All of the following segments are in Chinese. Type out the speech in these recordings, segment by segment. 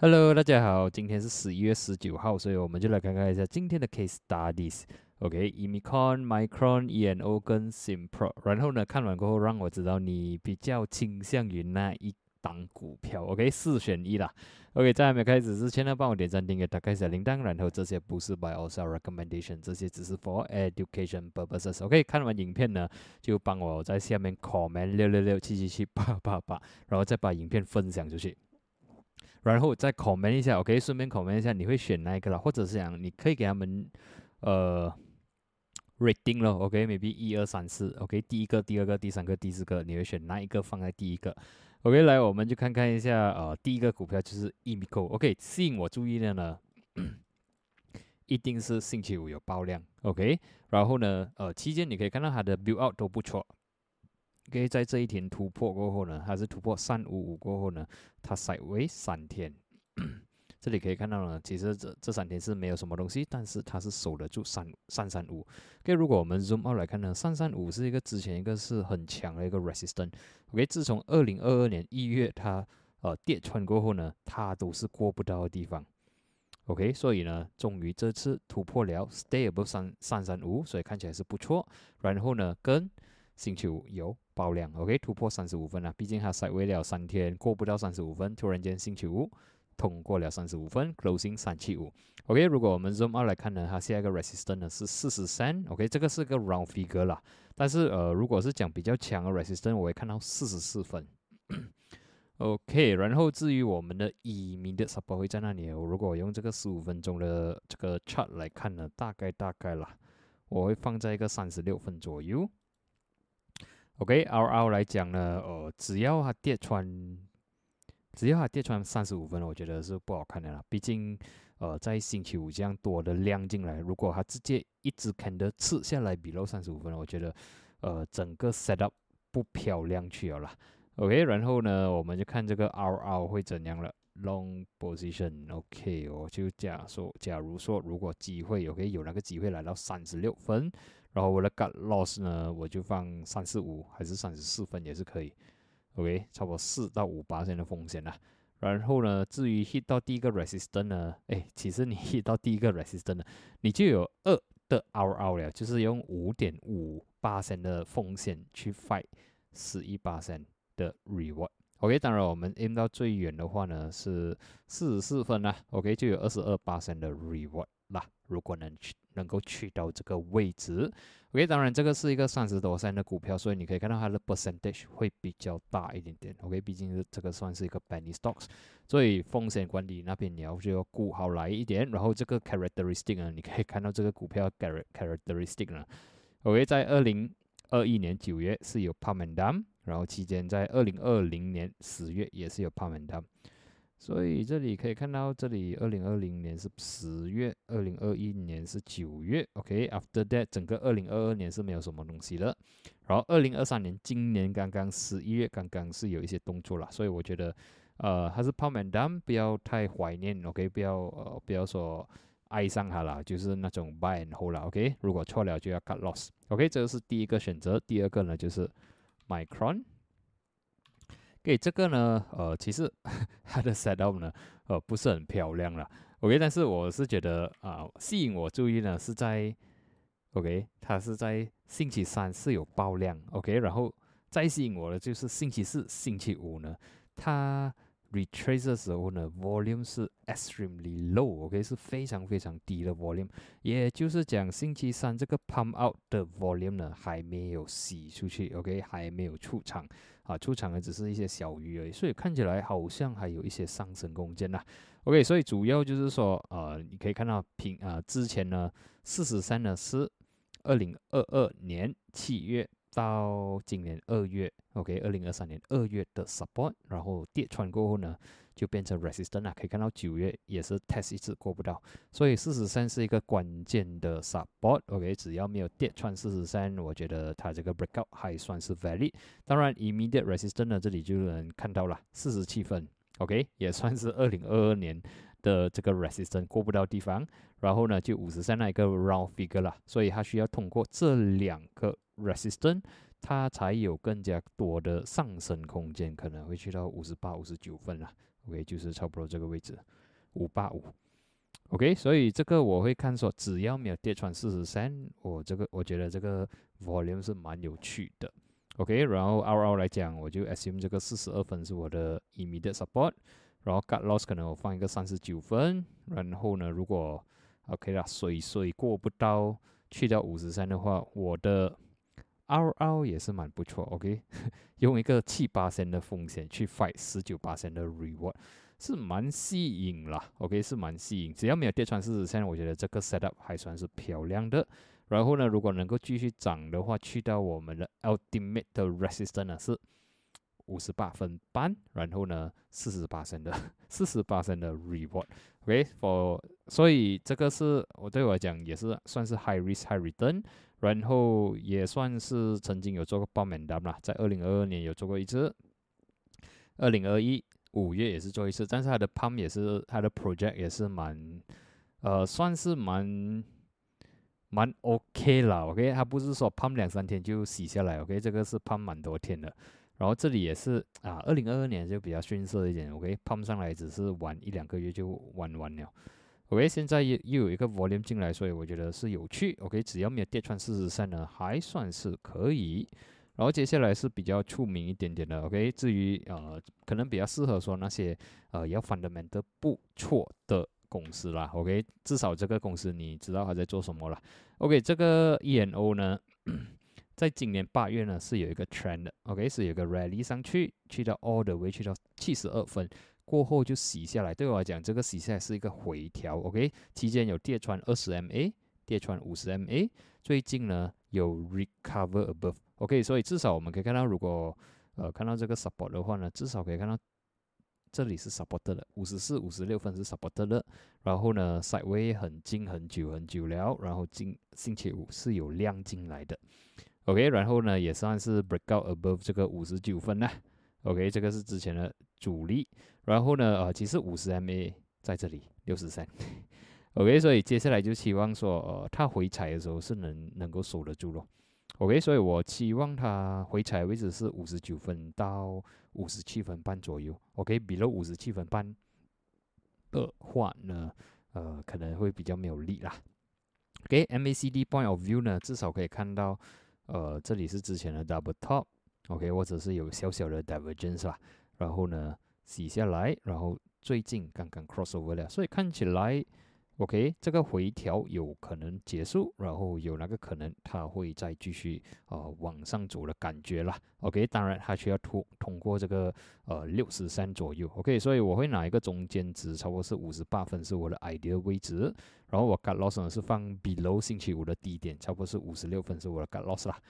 Hello， 大家好，今天是11月19号，所以我们就来看看一下今天的 case studies。OK， EMICON、MYCRON、E&O 跟 SIMEPROP， 然后呢，看完过后让我知道你比较倾向于哪一档股票。OK， 4选1啦。OK， 在还没开始之前呢，帮我点赞、订阅、打开小铃铛，然后这些不是 buy or sell recommendation， 这些只是 for education purposes。OK， 看完影片呢，就帮我在下面 comment 666778888，然后再把影片分享出去。然后再 comment 一下 ，OK， 顺便 comment 一下你会选哪一个啦，或者是讲你可以给他们rating 咯 ，OK，maybe 1、2、3、4 ，OK， 第一个、第二个、第三个、第四个，你会选哪一个放在第一个 ？OK， 来我们就看看一下，第一个股票就是 EMICO，OK， 吸引我注意的呢，一定是星期五有爆量 ，OK， 然后呢，期间你可以看到它的 build out 都不错。OK， 在这一天突破过后呢，它是突破355过后呢，它sideways3天，这里可以看到呢，其实这3天是没有什么东西，但是它是守得住335。OK， 如果我们 zoom out 来看呢，335是一个之前一个是很强的一个 resistance。OK， 自从2022年1月它跌穿过后呢，它都是过不到的地方。OK， 所以呢，终于这次突破了 stay above 335，所以看起来是不错。然后呢，跟星期五有爆量 ，OK， 突破35分啊，毕竟它sideways了3天，过不到35分，突然间星期五通过了35分 ，closing 375 ，OK， 如果我们 zoom out 来看呢，它下一个 resistance 呢是43，OK， 这个是个 round figure 啦，但是如果是讲比较强的 resistance， 我会看到44分，OK， 然后至于我们的 immediate support 会在那里，如果我用这个15分钟的这个 chart 来看呢，大概啦，我会放在一个36分左右。OK，RR 来讲呢，只要它跌穿35分，我觉得是不好看的啦。毕竟，在星期五这样多的量进来，如果它直接一直 candle 刺下来 below 35分，我觉得，整个 setup 不漂亮去了啦。OK， 然后呢，我们就看这个 RR 会怎样了。Long position， OK， 我就假如说，如果机会 OK 有那个机会来到36分，然后我的 cut loss 呢，我就放345还是34分也是可以 ，OK， 差不多4到5%的风险啦。然后呢，至于 hit 到第一个 resistance 呢，其实你 hit 到第一个 resistance 呢，你就有2的 RR 了，就是用 5.5% 的风险去 fight 11% 的 reward。OK， 当然我们 aim 到最远的话呢是44分啦 ，OK 就有22% 的 reward 啦。如果能够去到这个位置 ，OK， 当然这个是一个30%多的股票，所以你可以看到它的 percentage 会比较大一点点 ，OK， 毕竟这个算是一个 penny stocks， 所以风险管理那边你就要顾好来一点。然后这个 characteristic 呢，你可以看到这个股票 characteristic 呢 ，OK 在2021年9月是有 pump and dump。然后期间在2020年10月也是有 pump and dump， 所以这里可以看到，这里2020年是10月，2021年是9月。OK，after that 整个2022年是没有什么东西了。然后2023年今年刚刚11月刚刚是有一些动作了，所以我觉得，它是 pump and dump， 不要太怀念。OK， 不要说爱上它啦，就是那种 buy and hold 啦。OK， 如果错了就要 cut loss。OK， 这是第一个选择。第二个呢就是MYCRON， 给这个呢，其实它的 setup 呢，不是很漂亮啦 ，OK， 但是我是觉得吸引我注意呢是在 ，OK， 它是在星期3是有爆量 ，OK， 然后再吸引我的就是星期4、星期5呢，它 retrace 的时候呢 ，volume 是 extremely low，OK， 是非常非常低的 volume， 也就是讲星期3这个 pump out 的 volume 呢还没有洗出去 ，OK， 还没有出场啊，出场的只是一些小鱼而已，所以看起来好像还有一些上升空间啦 ，OK， 所以主要就是说，你可以看到之前呢43呢是2022年7月。到今年2月 ，OK， 2023年2月的 support， 然后跌穿过后呢，就变成 resistance 啦。可以看到9月也是 test 一次过不到，所以43是一个关键的 support。OK， 只要没有跌穿43，我觉得它这个 breakout 还算是 valid。当然 ，immediate resistance 呢，这里就能看到了47分 ，OK， 也算是2022年的这个 resistance 过不到地方。然后呢，就53那一个 round figure 啦，所以它需要通过这两个。Resistance 它才有更加多的上升空间，可能会去到58、59分啦。OK， 就是差不多这个位置，585。OK， 所以这个我会看说，只要没有跌穿40 cent， 我觉得这个 volume 是蛮有趣的。OK， 然后 RR 来讲，我就 assume 这个42分是我的 immediate support， 然后 cut loss 可能我放一个39分，然后呢，如果 OK 啦，水过不到去掉50 cent 的话，我的 RR 也是蛮不错。OK， 用一个7%的风险去 fight 19% 的 reward。是蛮吸引啦 ，OK， 是蛮吸引。只要没有跌穿40 cent，我觉得这个 setup 还算是漂亮的。然后呢，如果能够继续涨的话，去到我们的 ultimate 的 resistance 呢是58分半，然后呢48% 的 reward。OK，for 所以这个是我对我来讲也是算是 high risk high return， 然后也算是曾经有做过 bump and dump 啦，在2022年有做过一次，2021。5月也是做一次，但是它的 pump 也是它的 project 也是蛮，算是蛮 OK 啦 ，OK， 它不是说 pump 2-3天就洗下来 ，OK， 这个是 pump 蛮多天的。然后这里也是啊，2022年就比较逊色一点 ，OK，pump 上来只是玩1-2个月就玩完了 ，OK， 现在又有一个 volume 进来，所以我觉得是有趣 ，OK， 只要没有跌穿43呢，还算是可以。然后接下来是比较出名一点点的 ，OK。至于可能比较适合说那些要 fundamental 不错的公司啦 ，OK。至少这个公司你知道它在做什么啦 ，OK。这个 E&O 呢，在今年8月呢是有一个 trend 的 ，OK， 是有一个 rally 上去，去到 all the way 去到72分，过后就洗下来。对我来讲，这个洗下来是一个回调 ，OK。期间有跌穿20 MA， 跌穿50 MA， 最近呢有 recover above。OK， 所以至少我们可以看到，如果看到这个 support 的话呢，至少可以看到这里是 supported 的，54、56分是 supported 的，然后呢 sideway 很近很久了，然后星期五是有量进来的 ，OK， 然后呢也算是 breakout above 这个59分啦 ，OK， 这个是之前的主力，然后呢其实50 MA 在这里63。OK， 所以接下来就期望说它回踩的时候是能够守得住咯。OK， 所以我期望它回踩位置是59分到57分半左右。OK，below 57分半的话呢，可能会比较没有力啦。OK，MACD point of view 呢，至少可以看到，这里是之前的 double top。OK， 或者是有小小的 divergence 啦。然后呢，洗下来，然后最近刚刚 crossover 了，所以看起来。OK， 这个回调有可能结束，然后有那个可能它会再继续往上走的感觉啦。OK， 当然它需要通过这个63左右。OK， 所以我会拿一个中间值，差不多是58分是我的 ideal 位置，然后我 cut loss 呢是放 below 星期五的低点，差不多是56分是我的 cut loss 啦。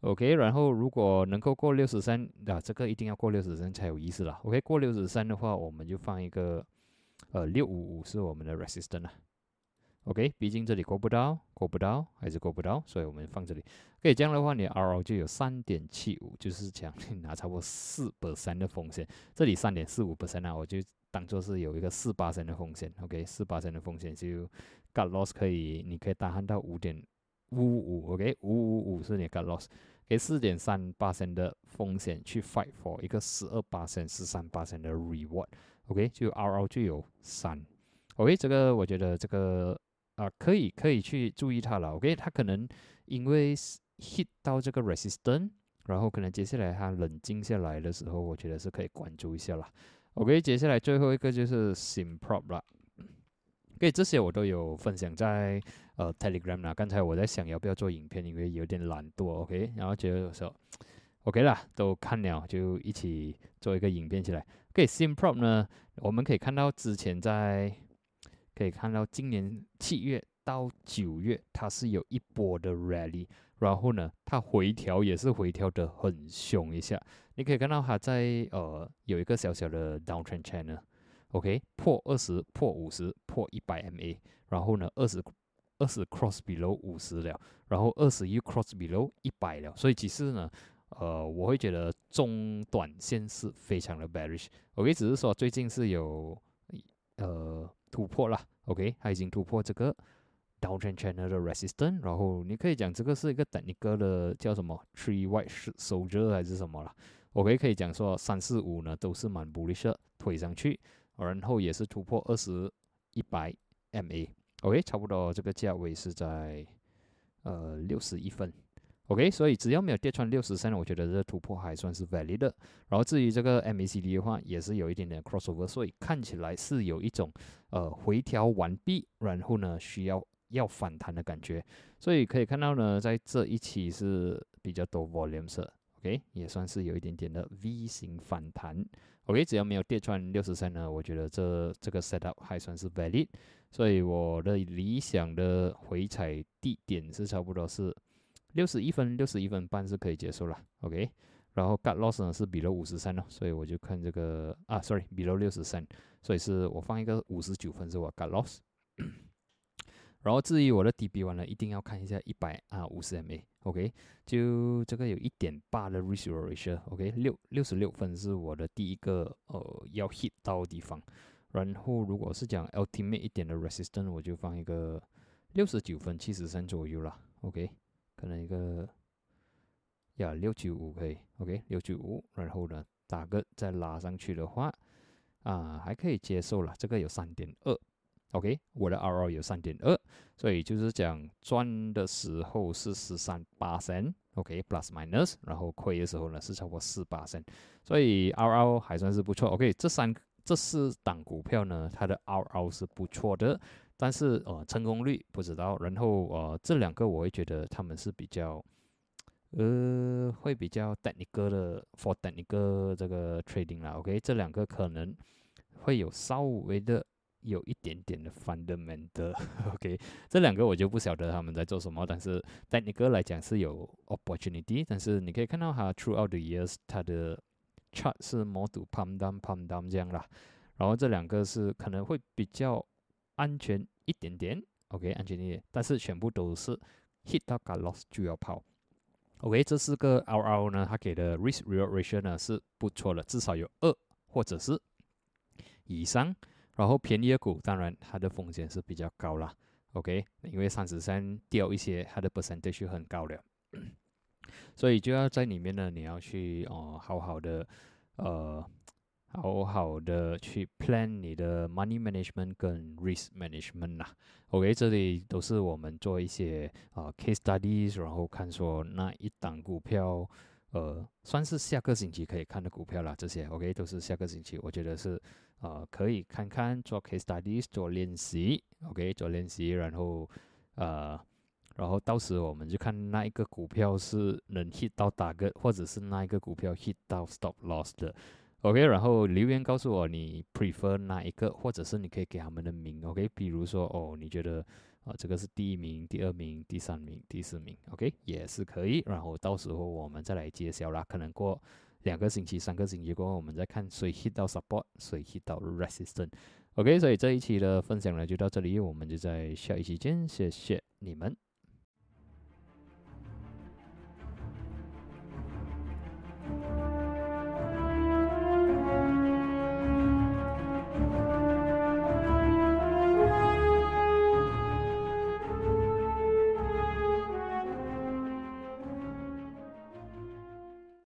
OK， 然后如果能够过63，这个一定要过63才有意思啦。OK， 过63的话，我们就放一个655是我们的 resistance 啦。OK， 毕竟这里过不到，还是过不到，所以我们放这里。OK， 这样的话，你 RR 就有 3.75， 就是讲你拿差不多 4% 的风险。这里 3.45% 啊，我就当做是有一个 4% 的风险。OK，4% 的风险就 cut loss 可以，你可以打喊到 5.555。OK，555 是你 cut loss。给 4.3% 的风险去 fight for 一个 12%、13% 的 reward。OK， 就 RR 就有 3。OK， 这个我觉得这个。可以去注意它了 ，OK， 它可能因为 hit 到这个 resistance， 然后可能接下来它冷静下来的时候，我觉得是可以关注一下啦 ，OK， 接下来最后一个就是 SIMEPROP 啦 ，OK， 这些我都有分享在Telegram 啦，刚才我在想要不要做影片，因为有点懒惰 ，OK， 然后觉得说 OK 啦，都看了就一起做一个影片起来 ，OK， SIMEPROP 呢，我们可以看到之前在可以看到今年7月到9月，它是有一波的 rally， 然后呢，它回调也是回调的很凶一下。你可以看到它在有一个小小的 downtrend channel，OK， 破20、破50、破100 MA， 然后呢20 cross below 50了，然后20又 cross below 100了，所以其实呢。我会觉得中短线是非常的 bearish， OK， 只是说最近是有突破啦 ，OK， 它已经突破这个 downtrend channel 的 resistance， 然后你可以讲这个是一个 technical 的叫什么 three white soldier 还是什么啦，我可以讲说345呢都是蛮 bullish 的推上去，然后也是突破20/100 MA， OK， 差不多这个价位是在61分， OK， 所以只要没有跌穿60%，我觉得这突破还算是 valid 的。然后至于这个 MACD 的话，也是有一点点 crossover， 所以看起来是有一种回调完毕，然后呢需要反弹的感觉。所以可以看到呢，在这一期是比较多 volumes 的 ，OK， 也算是有一点点的 V 型反弹。OK， 只要没有跌穿63呢，我觉得这个 setup 还算是 valid。所以我的理想的回踩地点是差不多是61分、61分半是可以结束了 ，OK。然后 cut loss 呢是below 53哦，所以我就看这个啊 ，sorry，below 63，所以是我放一个59分是我 cut loss 。然后至于我的 DB1呢，一定要看一下150 MA， OK， 就这个有 1.8 的 risk ratio，OK， 66分是我的第一个要 hit 到的地方。然后如果是讲 ultimate 一点的 resistance， 我就放一个69分、70 cents 左右啦 ，OK。可能一个呀695可以 ，OK 695，然后呢打个再拉上去的话，啊还可以接受了。这个有 3.2， OK 我的 RR 有 3.2， 所以就是讲赚的时候是 13%， OK plus minus， 然后亏的时候呢是超过 4%， 所以 RR 还算是不错。OK 这四档股票呢，它的 RR 是不错的。但是成功率不知道，然后这两个我会觉得他们是比较会比较 technical 的 for technical 这个 trading 啦 ，OK， 这两个可能会有稍微的有一点点的 fundamental，OK， 这两个我就不晓得他们在做什么，但是 technical 来讲是有 opportunity， 但是你可以看到它 throughout the years 它的 chart 是 more to pump down pump down 这样啦，然后这两个是可能会比较安全一点点 ，OK， 安全一点，但是全部都是 hit 到 cut loss 就要跑 ，OK， 这四个 RR 呢，它给的 risk reward ratio 呢是不错的，至少有2或者是以上，然后便宜的股当然它的风险是比较高啦 ，OK， 因为33掉一些，它的 percentage 就很高了所以就要在里面呢，你要去好好的去 plan 你的 money management 跟 risk management 啦 ，OK， 这里都是我们做一些case studies， 然后看说那一档股票，算是下个星期可以看的股票啦，这些 OK 都是下个星期，我觉得是可以看看做 case studies 做练习 ，OK 做练习，然后到时我们就看那一个股票是能 hit 到 target， 或者是那一个股票 hit 到 stop loss 的。OK， 然后留言告诉我你 prefer 哪一个，或者是你可以给他们的名 ，OK， 比如说你觉得这个是第1名、第2名、第3名、第4名 ，OK 也是可以，然后到时候我们再来揭晓啦，可能过2个星期、3个星期过后，我们再看谁 hit 到 support， 谁 hit 到 resistance。OK， 所以这一期的分享呢就到这里，我们就在下一期见，谢谢你们。